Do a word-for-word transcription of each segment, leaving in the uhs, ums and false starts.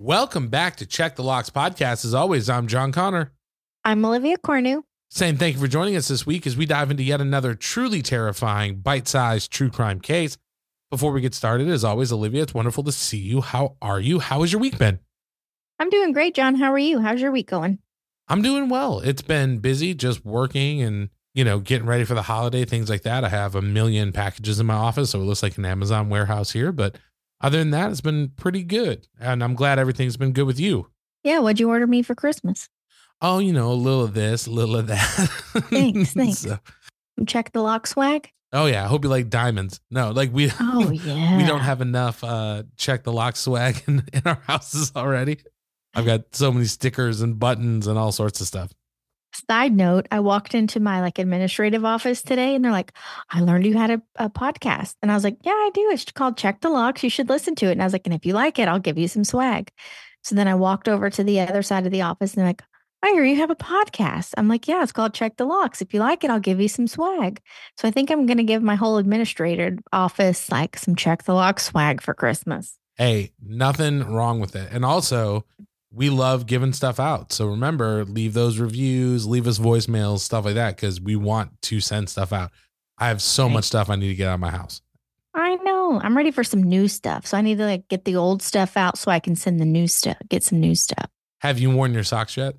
Welcome back to Check the Locks podcast. As always, I'm John Conner. I'm Olivia Cornu. Saying thank you for joining us this week as we dive into yet another truly terrifying, bite-sized true crime case. Before we get started, as always, Olivia, it's wonderful to see you. How are you? How has your week been? I'm doing great, John. How are you? How's your week going? I'm doing well. It's been busy, just working and, you know, getting ready for the holiday, things like that. I have a million packages in my office, so it looks like an Amazon warehouse here, but other than that, it's been pretty good, and I'm glad everything's been good with you. Yeah, what'd you order me for Christmas? Oh, you know, a little of this, a little of that. Thanks, thanks. So, Check the Lock swag? Oh, yeah, I hope you like diamonds. No, like we oh, yeah. we don't have enough uh, Check the Lock swag in, in our houses already. I've got so many stickers and buttons and all sorts of stuff. Side note, I walked into my like administrative office today and they're like, I learned you had a, a podcast. And I was like, yeah, I do. It's called Check the Locks. You should listen to it. And I was like, and if you like it, I'll give you some swag. So then I walked over to the other side of the office and they're like, I hear you have a podcast. I'm like, yeah, it's called Check the Locks. If you like it, I'll give you some swag. So I think I'm going to give my whole administrative office like some Check the Locks swag for Christmas. Hey, nothing wrong with it. And also, we love giving stuff out. So remember, leave those reviews, leave us voicemails, stuff like that, because we want to send stuff out. I have so much stuff I need to get out of my house. I know. I'm ready for some new stuff. So I need to like get the old stuff out so I can send the new stuff, get some new stuff. Have you worn your socks yet?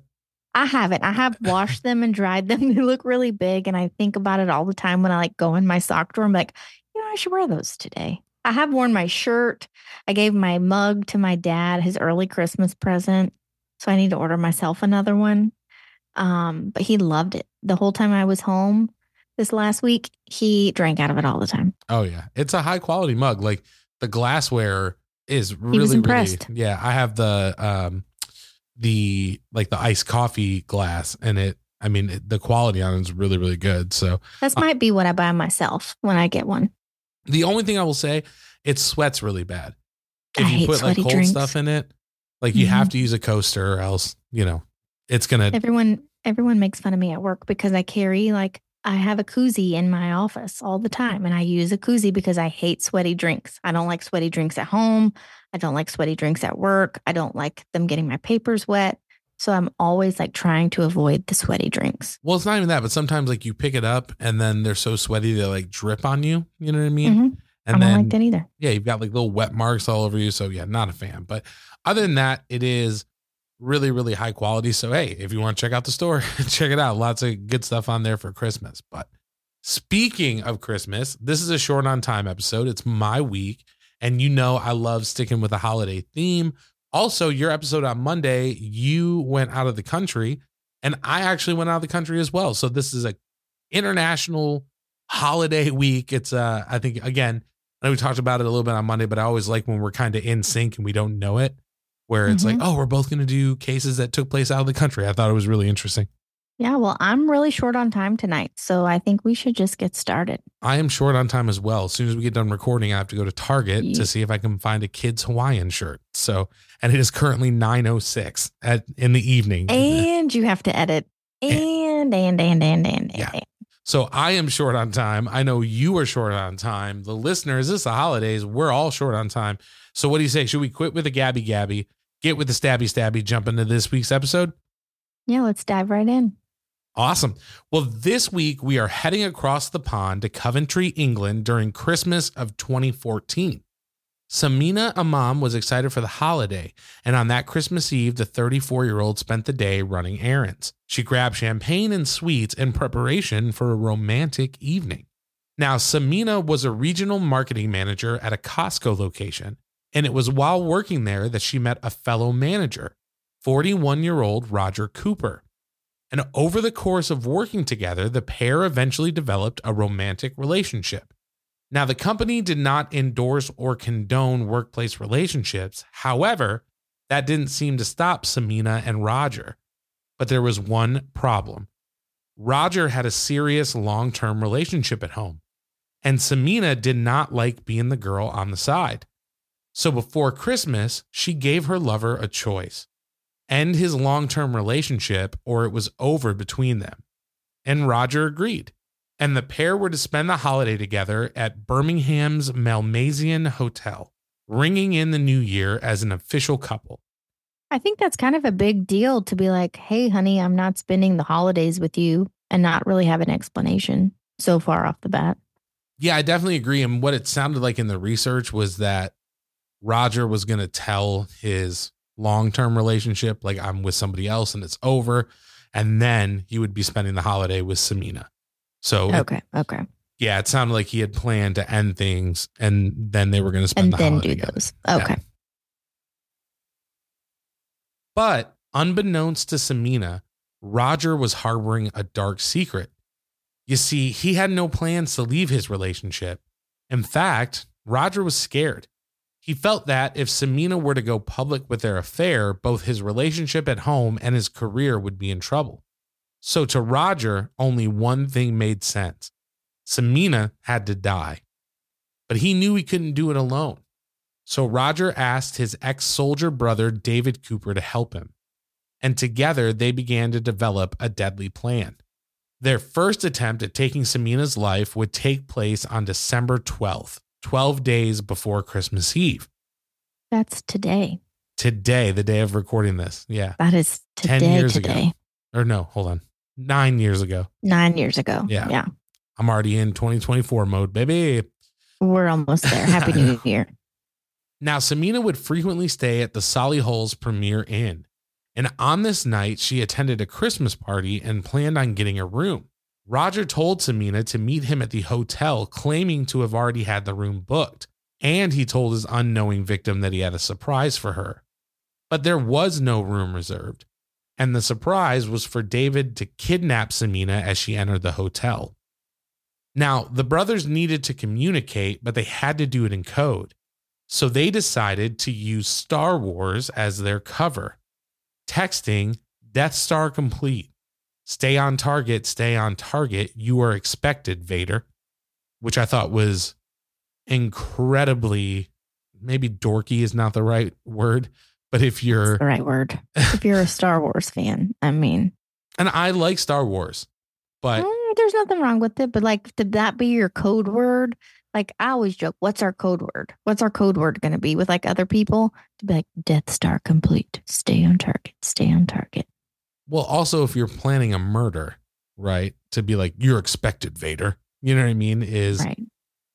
I haven't. I have washed them and dried them. They look really big. And I think about it all the time when I like go in my sock drawer. I'm like, you know, I should wear those today. I have worn my shirt. I gave my mug to my dad, his early Christmas present. So I need to order myself another one. Um, but he loved it. The whole time I was home this last week, he drank out of it all the time. Oh, yeah. It's a high quality mug. Like the glassware is really, really. Yeah. I have the, um, the, like the iced coffee glass and it, I mean, it, the quality on it is really, really good. So this might be what I buy myself when I get one. The only thing I will say, it sweats really bad. If I you put like cold drinks. Stuff in it, like you mm-hmm. have to use a coaster or else, you know, it's going to. Everyone, everyone makes fun of me at work because I carry like I have a koozie in my office all the time. And I use a koozie because I hate sweaty drinks. I don't like sweaty drinks at home. I don't like sweaty drinks at work. I don't like them getting my papers wet. So I'm always like trying to avoid the sweaty drinks. Well, it's not even that, but sometimes like you pick it up and then they're so sweaty, they like drip on you. You know what I mean? Mm-hmm. And I don't then, like that either. Yeah, you've got like little wet marks all over you. So yeah, not a fan. But other than that, it is really, really high quality. So hey, if you want to check out the store, check it out. Lots of good stuff on there for Christmas. But speaking of Christmas, this is a short on time episode. It's my week. And you know I love sticking with a holiday theme. Also, your episode on Monday, you went out of the country and I actually went out of the country as well. So this is a international holiday week. It's, uh, I think, again, I know we talked about it a little bit on Monday, but I always like when we're kind of in sync and we don't know it. where it's mm-hmm. like, oh, we're both going to do cases that took place out of the country. I thought it was really interesting. Yeah, well, I'm really short on time tonight, so I think we should just get started. I am short on time as well. As soon as we get done recording, I have to go to Target Jeez. to see if I can find a kid's Hawaiian shirt. So, and it is currently nine oh six at in the evening. And you have to edit. And, and, and, and, and, yeah. and. So I am short on time. I know you are short on time. The listeners, this is the holidays. We're all short on time. So what do you say? Should we quit with the Gabby Gabby, get with the Stabby Stabby, jump into this week's episode? Yeah, let's dive right in. Awesome. Well, this week we are heading across the pond to Coventry, England during Christmas of twenty fourteen. Sameena Imam was excited for the holiday, and on that Christmas Eve, the thirty-four-year-old spent the day running errands. She grabbed champagne and sweets in preparation for a romantic evening. Now, Sameena was a regional marketing manager at a Costco location, and it was while working there that she met a fellow manager, forty-one-year-old Roger Cooper. And over the course of working together, the pair eventually developed a romantic relationship. Now, the company did not endorse or condone workplace relationships. However, that didn't seem to stop Sameena and Roger. But there was one problem. Roger had a serious long-term relationship at home, and Sameena did not like being the girl on the side. So before Christmas, she gave her lover a choice. End his long-term relationship, or it was over between them. And Roger agreed. And the pair were to spend the holiday together at Birmingham's Malmaison Hotel, ringing in the new year as an official couple. I think that's kind of a big deal to be like, hey, honey, I'm not spending the holidays with you, and not really have an explanation so far off the bat. Yeah, I definitely agree. And what it sounded like in the research was that Roger was going to tell his long-term relationship, like, I'm with somebody else and it's over. And then he would be spending the holiday with Sameena. So, okay. Okay. Yeah. It sounded like he had planned to end things and then they were going to spend and the then holiday do together. Those. Okay. Yeah. But unbeknownst to Sameena, Roger was harboring a dark secret. You see, he had no plans to leave his relationship. In fact, Roger was scared. He felt that if Sameena were to go public with their affair, both his relationship at home and his career would be in trouble. So to Roger, only one thing made sense. Sameena had to die. But he knew he couldn't do it alone. So Roger asked his ex-soldier brother, David Cooper, to help him. And together, they began to develop a deadly plan. Their first attempt at taking Sameena's life would take place on December twelfth. twelve days before Christmas Eve. That's today. Today, the day of recording this. Yeah. That is today. ten years today. Ago. Or no, hold on. Nine years ago. Nine years ago. Yeah. Yeah. I'm already in twenty twenty-four mode, baby. We're almost there. Happy New Year. Now, Sameena would frequently stay at the Solihull Premier Inn. And on this night, she attended a Christmas party and planned on getting a room. Roger told Sameena to meet him at the hotel, claiming to have already had the room booked, and he told his unknowing victim that he had a surprise for her. But there was no room reserved, and the surprise was for David to kidnap Sameena as she entered the hotel. Now, the brothers needed to communicate, but they had to do it in code, so they decided to use Star Wars as their cover, texting Death Star Complete. Stay on target, stay on target. You are expected, Vader, which I thought was incredibly, maybe dorky is not the right word, but if you're That's the right word, if you're a Star Wars fan, I mean, and I like Star Wars, but mm, there's nothing wrong with it. But like, did that be your code word? Like I always joke, what's our code word? What's our code word going to be with like other people to be like Death Star complete, stay on target, stay on target. Well, also, if you're planning a murder, right, to be like, you're expected, Vader, you know what I mean, is right.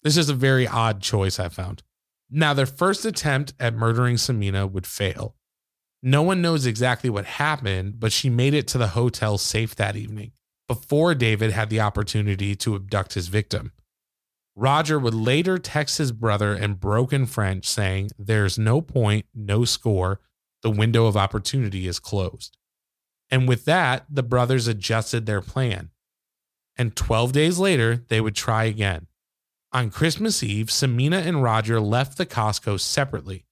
This is a very odd choice I found. Now, their first attempt at murdering Sameena would fail. No one knows exactly what happened, but she made it to the hotel safe that evening before David had the opportunity to abduct his victim. Roger would later text his brother in broken French saying, there's no point, no score. The window of opportunity is closed. And with that, the brothers adjusted their plan. And twelve days later, they would try again. On Christmas Eve, Sameena and Roger left the Costco separately.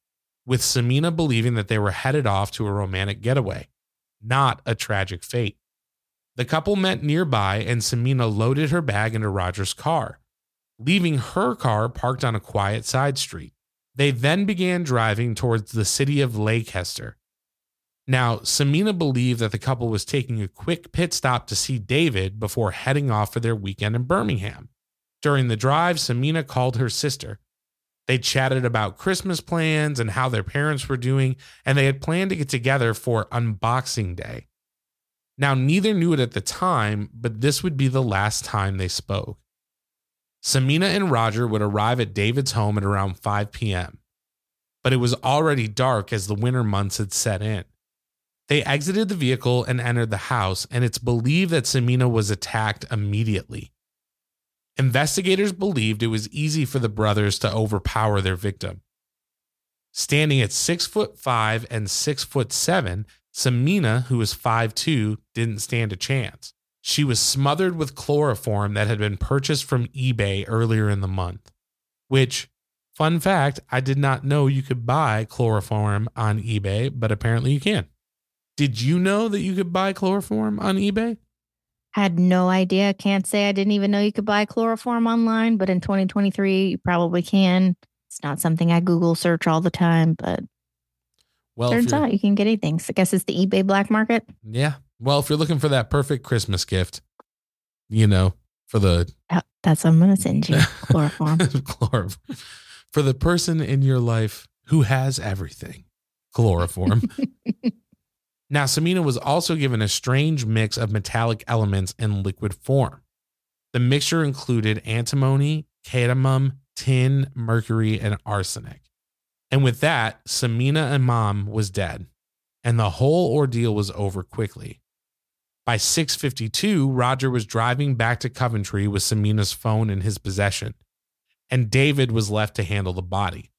with Sameena believing that they were headed off to a romantic getaway, not a tragic fate. The couple met nearby and Sameena loaded her bag into Roger's car, leaving her car parked on a quiet side street. They then began driving towards the city of Leicester. Now, Sameena believed that the couple was taking a quick pit stop to see David before heading off for their weekend in Birmingham. During the drive, Sameena called her sister. They chatted about Christmas plans and how their parents were doing, and they had planned to get together for Unboxing Day. Now, neither knew it at the time, but this would be the last time they spoke. Sameena and Roger would arrive at David's home at around five p.m., but it was already dark as the winter months had set in. They exited the vehicle and entered the house, and it's believed that Sameena was attacked immediately. Investigators believed it was easy for the brothers to overpower their victim. Standing at six foot five and six foot seven, Sameena, who was five two, didn't stand a chance. She was smothered with chloroform that had been purchased from eBay earlier in the month, which, fun fact, I did not know you could buy chloroform on eBay, but apparently you can. Did you know that you could buy chloroform on eBay? Had no idea. Can't say I didn't even know you could buy chloroform online, but in twenty twenty-three, you probably can. It's not something I Google search all the time, but well, turns out you can get anything. So I guess it's the eBay black market. Yeah. Well, if you're looking for that perfect Christmas gift, you know, for the... That's what I'm going to send you, chloroform. Chloroform. For the person in your life who has everything, chloroform. Now, Sameena was also given a strange mix of metallic elements in liquid form. The mixture included antimony, cadmium, tin, mercury, and arsenic. And with that, Sameena Imam was dead, and the whole ordeal was over quickly. By six fifty-two, Roger was driving back to Coventry with Sameena's phone in his possession, and David was left to handle the body.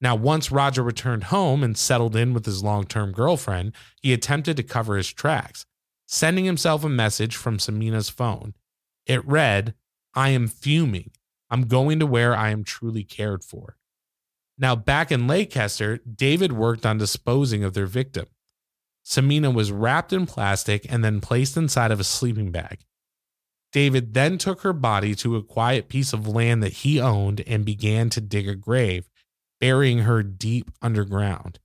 Now, once Roger returned home and settled in with his long-term girlfriend, he attempted to cover his tracks, sending himself a message from Sameena's phone. It read, "I am fuming. I'm going to where I am truly cared for." Now, back in Leicester, David worked on disposing of their victim. Sameena was wrapped in plastic and then placed inside of a sleeping bag. David then took her body to a quiet piece of land that he owned and began to dig a grave, burying her deep underground.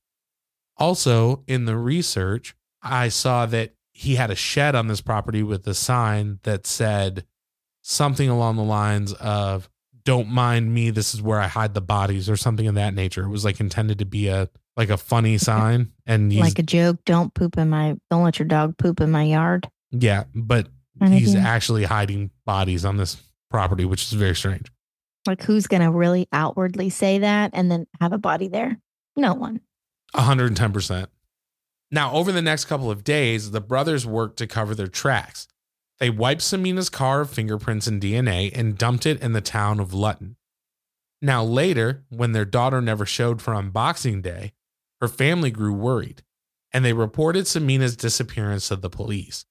Also, in the research, I saw that he had a shed on this property with a sign that said something along the lines of, "Don't mind me, this is where I hide the bodies," or something of that nature. It was like intended to be a like a funny sign. And he's, like a joke, don't poop in my, don't let your dog poop in my yard. Yeah, but he's actually hiding bodies on this property, which is very strange. Like, who's going to really outwardly say that and then have a body there? No one. one hundred ten percent. Now, over the next couple of days, the brothers worked to cover their tracks. They wiped Sameena's car of fingerprints and D N A and dumped it in the town of Lutton. Now, later, when their daughter never showed for Unboxing Day, her family grew worried, and they reported Sameena's disappearance to the police.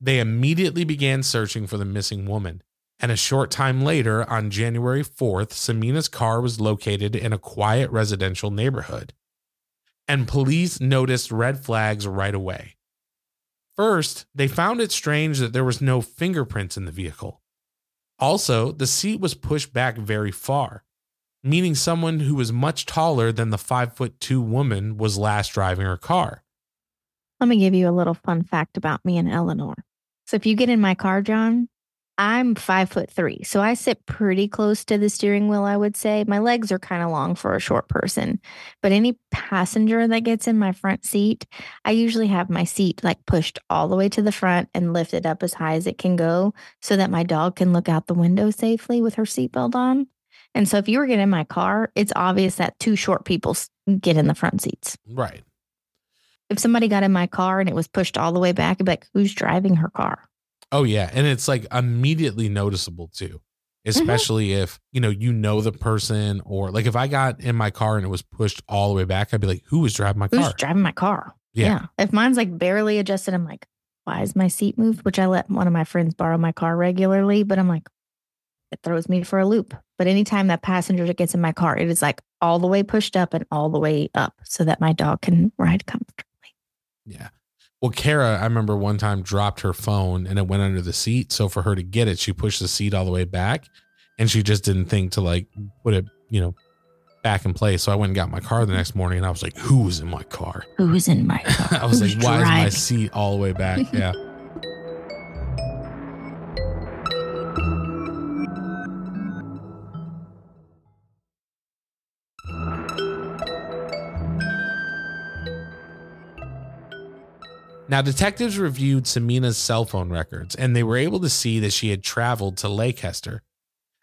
They immediately began searching for the missing woman. And a short time later, on January fourth, Sameena's car was located in a quiet residential neighborhood. And police noticed red flags right away. First, they found it strange that there was no fingerprints in the vehicle. Also, the seat was pushed back very far, meaning someone who was much taller than the five foot two woman was last driving her car. Let me give you a little fun fact about me and Eleanor. So if you get in my car, John, I'm five foot three, so I sit pretty close to the steering wheel, I would say. My legs are kind of long for a short person, but any passenger that gets in my front seat, I usually have my seat like pushed all the way to the front and lifted up as high as it can go so that my dog can look out the window safely with her seatbelt on. And so if you were getting in my car, it's obvious that two short people get in the front seats. Right. If somebody got in my car and it was pushed all the way back, I'd be like, who's driving her car? Oh, yeah. And it's like immediately noticeable, too, especially mm-hmm. if, you know, you know the person, or like if I got in my car and it was pushed all the way back, I'd be like, who was driving my Who's car? Who's driving my car? Yeah. yeah. If mine's like barely adjusted, I'm like, why is my seat moved? Which I let one of my friends borrow my car regularly. But I'm like, it throws me for a loop. But anytime that passenger gets in my car, it is like all the way pushed up and all the way up so that my dog can ride comfortably. Yeah. Well, Kara, I remember one time dropped her phone and it went under the seat. So for her to get it, she pushed the seat all the way back and she just didn't think to like put it, you know, back in place. So I went and got my car the next morning and I was like, who was in my car? Who was in my car? I was Who's like, why driving? Is my seat all the way back? Yeah. Now, detectives reviewed Samina's cell phone records, and they were able to see that she had traveled to Leicester.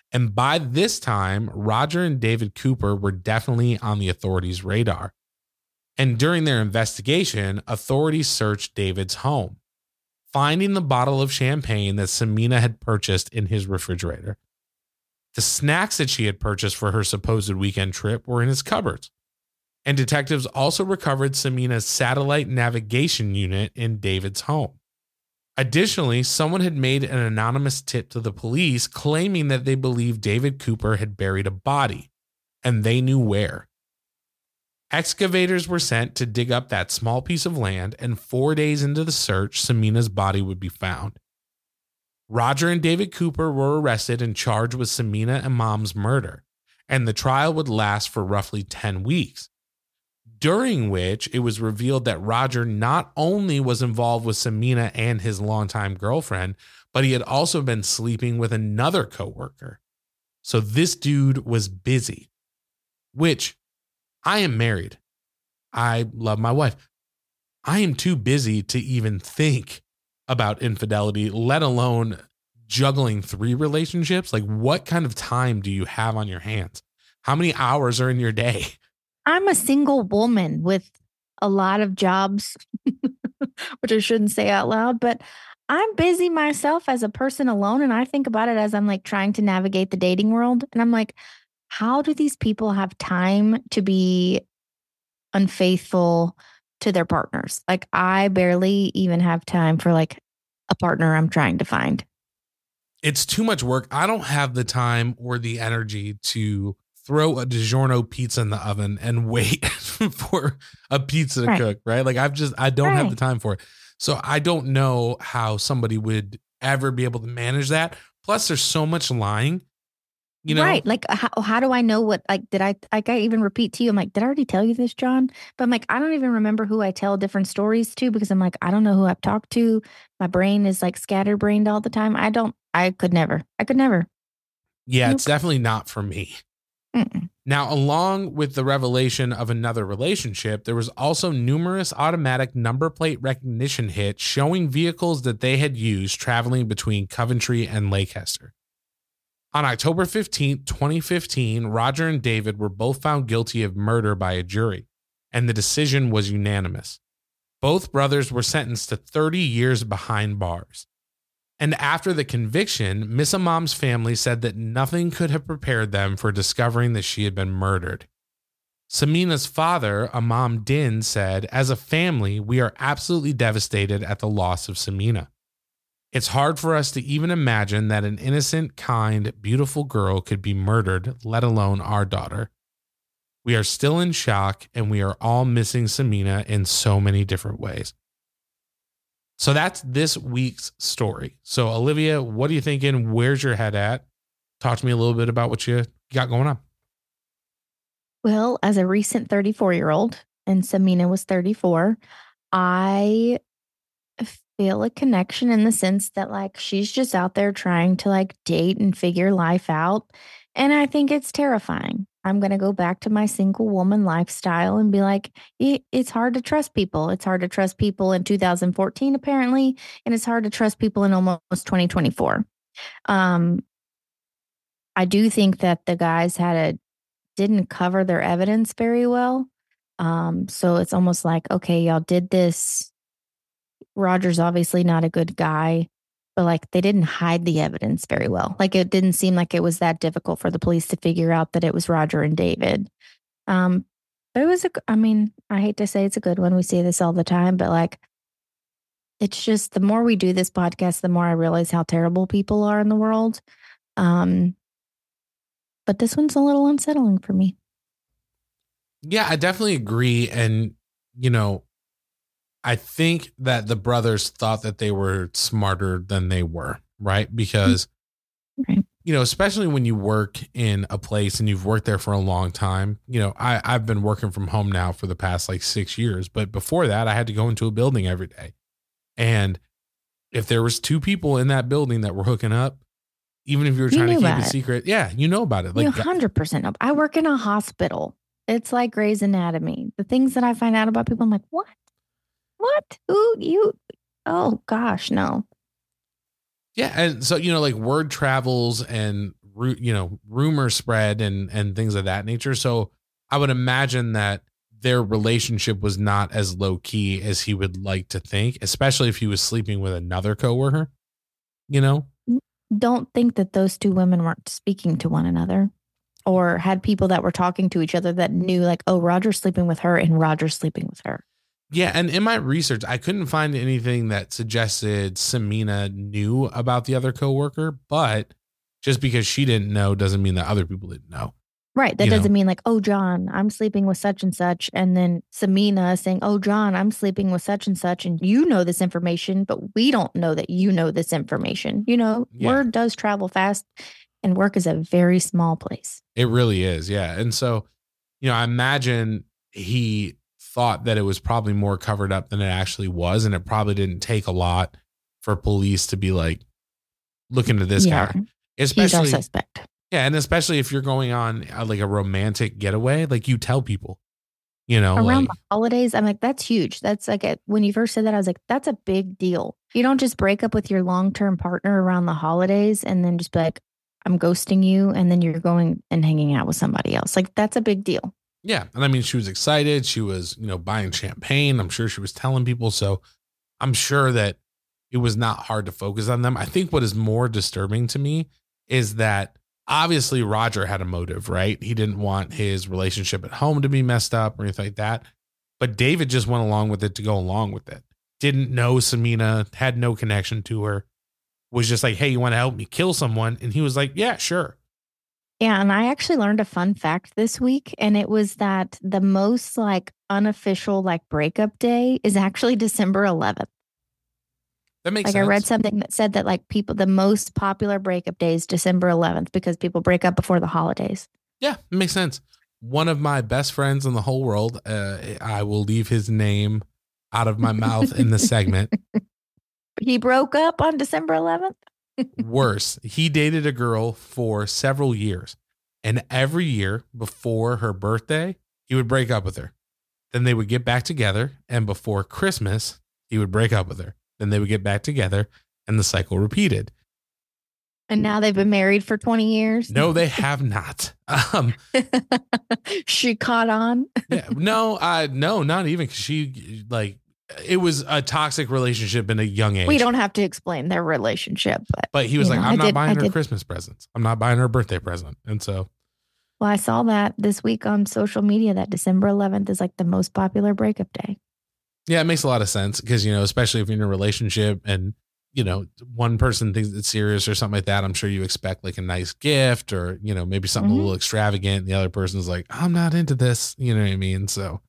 And by this time, Roger and David Cooper were definitely on the authorities' radar. And during their investigation, authorities searched David's home, finding the bottle of champagne that Sameena had purchased in his refrigerator. The snacks that she had purchased for her supposed weekend trip were in his cupboards. And detectives also recovered Samina's satellite navigation unit in David's home. Additionally, someone had made an anonymous tip to the police claiming that they believed David Cooper had buried a body, and they knew where. Excavators were sent to dig up that small piece of land, and four days into the search, Samina's body would be found. Roger and David Cooper were arrested and charged with Sameena Imam's murder, and the trial would last for roughly ten weeks. During which it was revealed that Roger not only was involved with Sameena and his longtime girlfriend, but he had also been sleeping with another coworker. So this dude was busy, which I am married. I love my wife. I am too busy to even think about infidelity, let alone juggling three relationships. Like, what kind of time do you have on your hands? How many hours are in your day? I'm a single woman with a lot of jobs, which I shouldn't say out loud, but I'm busy myself as a person alone. And I think about it as I'm like trying to navigate the dating world. And I'm like, how do these people have time to be unfaithful to their partners? Like, I barely even have time for like a partner I'm trying to find. It's too much work. I don't have the time or the energy to throw a DiGiorno pizza in the oven and wait for a pizza to right. cook, right? Like I've just, I don't right. have the time for it. So I don't know how somebody would ever be able to manage that. Plus there's so much lying, you know? Right. Like how, how do I know what, like, did I, like I even repeat to you, I'm like, did I already tell you this, John? But I'm like, I don't even remember who I tell different stories to because I'm like, I don't know who I've talked to. My brain is like scatterbrained all the time. I don't, I could never, I could never. Yeah. Nope. It's definitely not for me. Mm-mm. Now, along with the revelation of another relationship, there was also numerous automatic number plate recognition hits showing vehicles that they had used traveling between Coventry and Leicester. On October fifteenth, twenty fifteen, Roger and David were both found guilty of murder by a jury, and the decision was unanimous. Both brothers were sentenced to thirty years behind bars. And after the conviction, Miss Imam's family said that nothing could have prepared them for discovering that she had been murdered. Samina's father, Imam Din, said, "As a family, we are absolutely devastated at the loss of Sameena. It's hard for us to even imagine that an innocent, kind, beautiful girl could be murdered, let alone our daughter. We are still in shock, and we are all missing Sameena in so many different ways." So that's this week's story. So Olivia, what are you thinking? Where's your head at? Talk to me a little bit about what you got going on. Well, as a recent thirty-four-year-old, and Sameena was thirty-four, I feel a connection in the sense that like she's just out there trying to like date and figure life out. And I think it's terrifying. I'm going to go back to my single woman lifestyle and be like, it, it's hard to trust people. It's hard to trust people in two thousand fourteen, apparently. And it's hard to trust people in almost twenty twenty-four. Um, I do think that the guys had a, didn't cover their evidence very well. Um, so it's almost like, okay, y'all did this. Roger's obviously not a good guy. But like they didn't hide the evidence very well. Like it didn't seem like it was that difficult for the police to figure out that it was Roger and David. Um, but it was, a, I mean, I hate to say it's a good one. We see this all the time, but like, it's just the more we do this podcast, the more I realize how terrible people are in the world. Um, but this one's a little unsettling for me. Yeah, I definitely agree. And, you know, I think that the brothers thought that they were smarter than they were, right? Because, right. you know, especially when you work in a place and you've worked there for a long time, you know, I, I've been working from home now for the past like six years. But before that, I had to go into a building every day. And if there was two people in that building that were hooking up, even if you were trying you to keep it secret, yeah, you know about it. Like, you one hundred percent know. I work in a hospital. It's like Grey's Anatomy. The things that I find out about people, I'm like, what? What? Who you? Oh, gosh, no. Yeah. And so, you know, like word travels and, you know, rumor spread and, and things of that nature. So I would imagine that their relationship was not as low key as he would like to think, especially if he was sleeping with another coworker, you know? Don't think that those two women weren't speaking to one another or had people that were talking to each other that knew like, oh, Roger's sleeping with her and Roger's sleeping with her. Yeah, and in my research, I couldn't find anything that suggested Sameena knew about the other coworker, but just because she didn't know doesn't mean that other people didn't know. Right. That you doesn't know? mean like, oh, John, I'm sleeping with such and such. And then Sameena saying, oh, John, I'm sleeping with such and such. And you know this information, but we don't know that you know this information. You know, yeah. Word does travel fast and work is a very small place. It really is. Yeah. And so, you know, I imagine he thought that it was probably more covered up than it actually was. And it probably didn't take a lot for police to be like, look into this yeah. guy. Especially, he's our suspect. Yeah. And especially if you're going on uh, like a romantic getaway, like you tell people, you know, around like, the holidays. I'm like, that's huge. That's like, a, when you first said that, I was like, that's a big deal. You don't just break up with your long-term partner around the holidays and then just be like, I'm ghosting you. And then you're going and hanging out with somebody else. Like, that's a big deal. Yeah. And I mean, she was excited. She was, you know, buying champagne. I'm sure she was telling people. So I'm sure that it was not hard to focus on them. I think what is more disturbing to me is that obviously Roger had a motive, right? He didn't want his relationship at home to be messed up or anything like that. But David just went along with it to go along with it. Didn't know Sameena, had no connection to her, was just like, hey, you want to help me kill someone? And he was like, yeah, sure. Yeah, and I actually learned a fun fact this week, and it was that the most like unofficial like breakup day is actually December eleventh. That makes like sense. I read something that said that like people, the most popular breakup day is December eleventh because people break up before the holidays. Yeah, it makes sense. One of my best friends in the whole world, uh, I will leave his name out of my mouth in the segment. He broke up on December eleventh? Worse, he dated a girl for several years, and every year before her birthday, he would break up with her. Then they would get back together, and before Christmas, he would break up with her. Then they would get back together, and the cycle repeated. And now they've been married for twenty years? No, they have not. Um, she caught on? yeah, no, uh, no, not even, because she, like, it was a toxic relationship in a young age. We don't have to explain their relationship, but, but he was like, know, I'm I not did, buying I her did. Christmas presents. I'm not buying her birthday present. And so, well, I saw that this week on social media that December eleventh is like the most popular breakup day. Yeah. It makes a lot of sense. Cause you know, especially if you're in a relationship and you know, one person thinks it's serious or something like that. I'm sure you expect like a nice gift or, you know, maybe something mm-hmm. a little extravagant. And the other person's like, I'm not into this. You know what I mean? So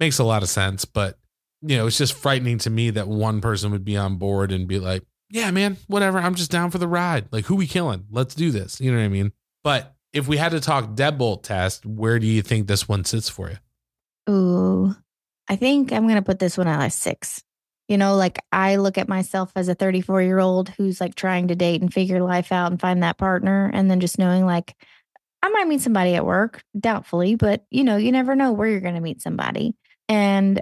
makes a lot of sense, but you know, it's just frightening to me that one person would be on board and be like, yeah, man, whatever. I'm just down for the ride. Like, who we killing? Let's do this. You know what I mean? But if we had to talk deadbolt test, where do you think this one sits for you? Ooh, I think I'm going to put this one at a six. You know, like I look at myself as a thirty-four year old who's like trying to date and figure life out and find that partner. And then just knowing like I might meet somebody at work, doubtfully, but you know, you never know where you're going to meet somebody. And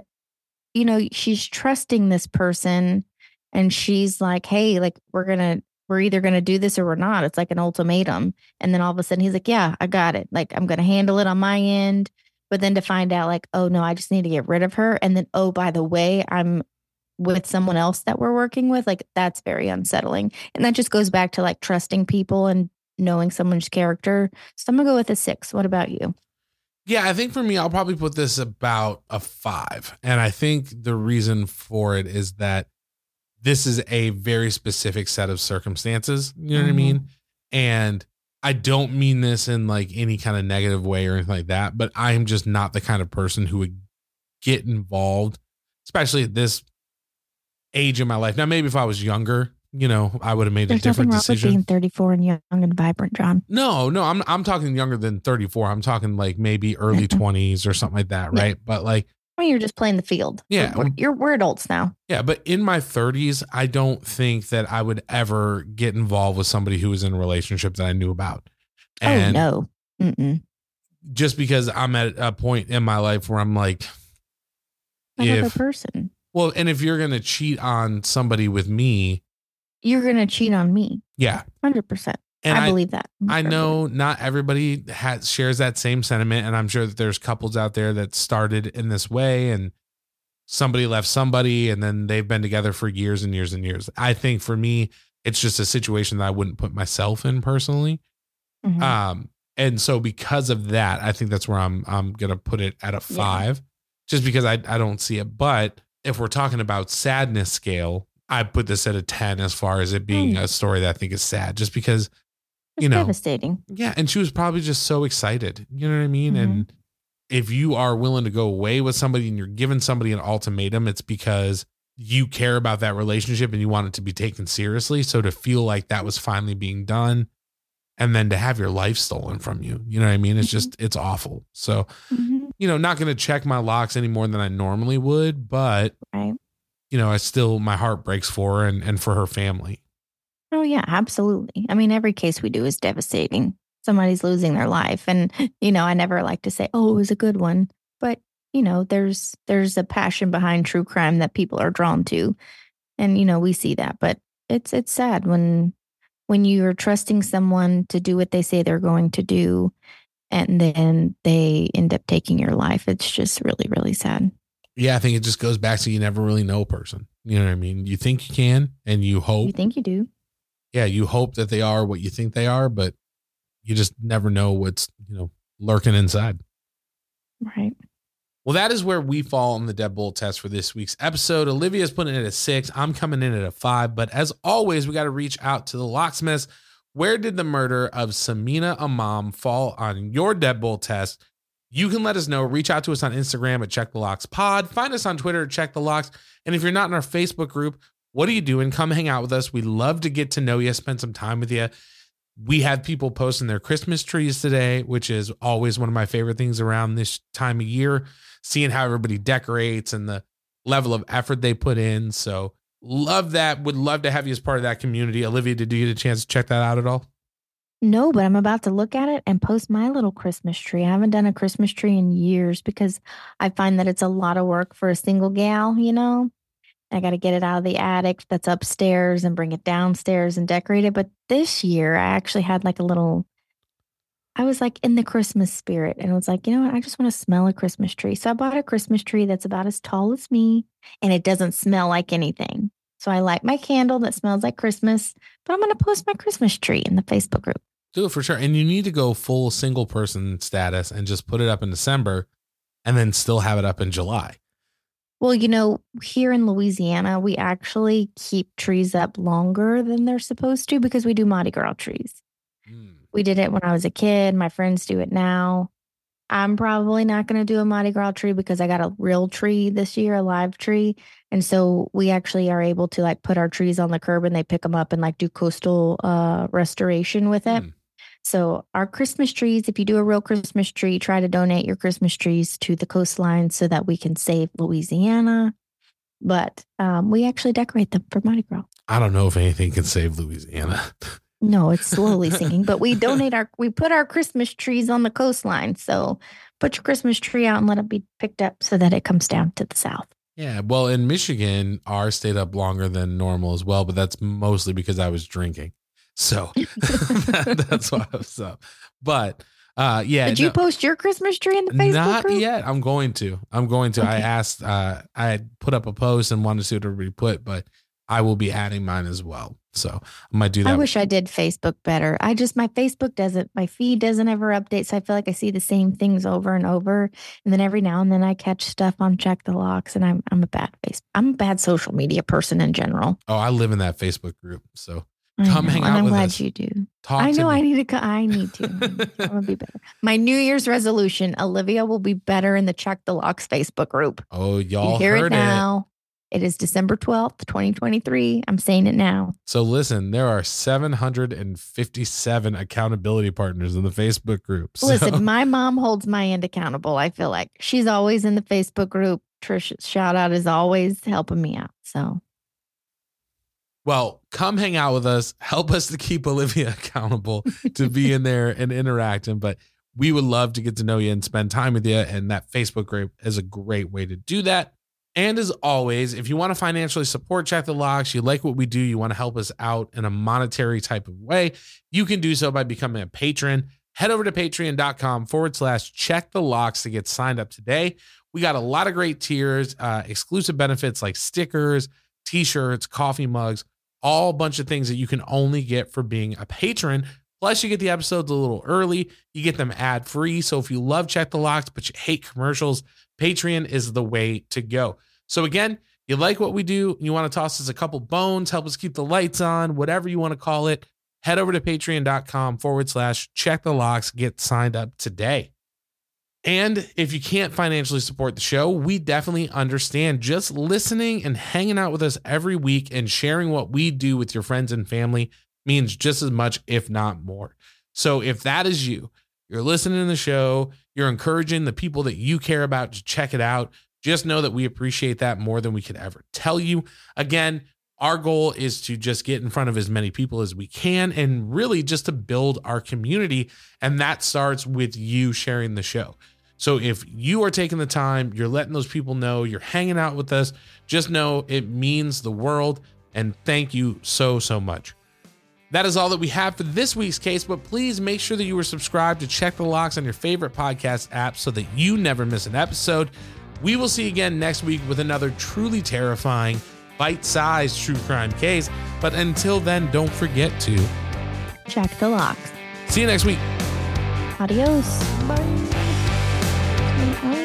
you know, she's trusting this person and she's like, hey, like, we're going to, we're either going to do this or we're not. It's like an ultimatum. And then all of a sudden he's like, yeah, I got it. Like, I'm going to handle it on my end. But then to find out like, oh, no, I just need to get rid of her. And then, oh, by the way, I'm with someone else that we're working with. Like, that's very unsettling. And that just goes back to like trusting people and knowing someone's character. So I'm going to go with a six. What about you? Yeah, I think for me, I'll probably put this about a five. And I think the reason for it is that this is a very specific set of circumstances. You know mm-hmm. what I mean? And I don't mean this in like any kind of negative way or anything like that, but I'm just not the kind of person who would get involved, especially at this age in my life. Now, maybe if I was younger, you know, I would have made There's a different decision. Being thirty-four and young and vibrant, John. No, no, I'm I'm talking younger than thirty-four. I'm talking like maybe early twenties or something like that, right? Yeah. But like, I mean, you're just playing the field. Yeah, we're, you're we're adults now. Yeah, but in my thirties, I don't think that I would ever get involved with somebody who was in a relationship that I knew about. And oh no, Mm-mm. just because I'm at a point in my life where I'm like, another if, person. Well, and if you're gonna cheat on somebody with me, you're going to cheat on me. Yeah. one hundred percent. And I, I believe that. I know not everybody has shares that same sentiment. And I'm sure that there's couples out there that started in this way and somebody left somebody and then they've been together for years and years and years. I think for me, it's just a situation that I wouldn't put myself in personally. Mm-hmm. Um, and so because of that, I think that's where I'm, I'm going to put it at a five, yeah. just because I, I don't see it. But if we're talking about sadness scale, I put this at a ten as far as it being a story that I think is sad, just because, you it's know, devastating. Yeah. And she was probably just so excited. You know what I mean? Mm-hmm. And if you are willing to go away with somebody and you're giving somebody an ultimatum, it's because you care about that relationship and you want it to be taken seriously. So to feel like that was finally being done and then to have your life stolen from you, you know what I mean? It's mm-hmm. just, it's awful. So, mm-hmm. you know, not going to check my locks any more than I normally would, but right. you know, I still, my heart breaks for her and, and for her family. Oh yeah, absolutely. I mean, every case we do is devastating. Somebody's losing their life. And, you know, I never like to say, oh, it was a good one, but you know, there's, there's a passion behind true crime that people are drawn to. And, you know, we see that, but it's, it's sad when, when you're trusting someone to do what they say they're going to do, and then they end up taking your life. It's just really, really sad. Yeah, I think it just goes back to you never really know a person. You know what I mean? You think you can and you hope. You think you do. Yeah, you hope that they are what you think they are, but you just never know what's, you know, lurking inside. Right. Well, that is where we fall on the deadbolt test for this week's episode. Olivia's putting it at a six. I'm coming in at a five. But as always, we got to reach out to the locksmiths. Where did the murder of Sameena Imam fall on your deadbolt test? You can let us know. Reach out to us on Instagram at Check the Locks Pod. Find us on Twitter at Check the Locks. And if you're not in our Facebook group, what are you doing? Come hang out with us. We love to get to know you, spend some time with you. We had people posting their Christmas trees today, which is always one of my favorite things around this time of year, seeing how everybody decorates and the level of effort they put in. So love that. Would love to have you as part of that community. Olivia, did you get a chance to check that out at all? No, but I'm about to look at it and post my little Christmas tree. I haven't done a Christmas tree in years because I find that it's a lot of work for a single gal, you know. I got to get it out of the attic that's upstairs and bring it downstairs and decorate it. But this year I actually had like a little, I was like in the Christmas spirit and was like, you know what, I just want to smell a Christmas tree. So I bought a Christmas tree that's about as tall as me and it doesn't smell like anything. So I light my candle that smells like Christmas, but I'm going to post my Christmas tree in the Facebook group. Do it for sure. And you need to go full single person status and just put it up in December and then still have it up in July. Well, you know, here in Louisiana, we actually keep trees up longer than they're supposed to because we do Mardi Gras trees. Mm. We did it when I was a kid. My friends do it now. I'm probably not going to do a Mardi Gras tree because I got a real tree this year, a live tree. And so we actually are able to like put our trees on the curb and they pick them up and like do coastal uh, restoration with it. Mm. So our Christmas trees, if you do a real Christmas tree, try to donate your Christmas trees to the coastline so that we can save Louisiana. But um, we actually decorate them for Mardi Gras. I don't know if anything can save Louisiana. No, it's slowly sinking, but we donate our, we put our Christmas trees on the coastline. So put your Christmas tree out and let it be picked up so that it comes down to the south. Yeah. Well, in Michigan, ours stayed up longer than normal as well, but that's mostly because I was drinking. So that, that's why I was up. But uh, yeah. Did you no, post your Christmas tree in the Facebook Not group? Yet. I'm going to. I'm going to. Okay. I asked, uh, I put up a post and wanted to see what everybody put, but I will be adding mine as well. So I might do that. I wish I did Facebook better. I just, my Facebook doesn't, my feed doesn't ever update. So I feel like I see the same things over and over. And then every now and then I catch stuff on Check the Locks and I'm, I'm a bad face. I'm a bad social media person in general. Oh, I live in that Facebook group. So I Come know, hang out I'm with us. I'm glad you do. Talk I know I need to. I need to. I'm going to be better. My New Year's resolution, Olivia will be better in the Check the Locks Facebook group. Oh, y'all you hear heard it now. It. It is December twelfth, twenty twenty-three. I'm saying it now. So listen, there are seven hundred fifty-seven accountability partners in the Facebook group. So. Listen, my mom holds my end accountable. I feel like she's always in the Facebook group. Trish's shout out is always helping me out. So. Well, come hang out with us. Help us to keep Olivia accountable to be in there and interacting. But we would love to get to know you and spend time with you. And that Facebook group is a great way to do that. And as always, if you want to financially support Check the Locks, you like what we do, you want to help us out in a monetary type of way, you can do so by becoming a patron. Head over to patreon.com forward slash check the locks to get signed up today. We got a lot of great tiers, uh, exclusive benefits like stickers, t-shirts, coffee mugs, all a bunch of things that you can only get for being a patron. Plus, you get the episodes a little early. You get them ad-free. So if you love Check the Locks, but you hate commercials, Patreon is the way to go. So again, you like what we do, you want to toss us a couple bones, help us keep the lights on, whatever you want to call it, head over to patreon.com forward slash check the locks, get signed up today. And if you can't financially support the show, we definitely understand. Just listening and hanging out with us every week and sharing what we do with your friends and family means just as much, if not more. So if that is you, you're listening to the show, you're encouraging the people that you care about to check it out, just know that we appreciate that more than we could ever tell you. Again, our goal is to just get in front of as many people as we can and really just to build our community. And that starts with you sharing the show. So if you are taking the time, you're letting those people know, you're hanging out with us, just know it means the world. And thank you so, so much. That is all that we have for this week's case, but please make sure that you are subscribed to Check the Locks on your favorite podcast app so that you never miss an episode. We will see you again next week with another truly terrifying, bite-sized true crime case. But until then, don't forget to check the locks. See you next week. Adios. Bye. Bye.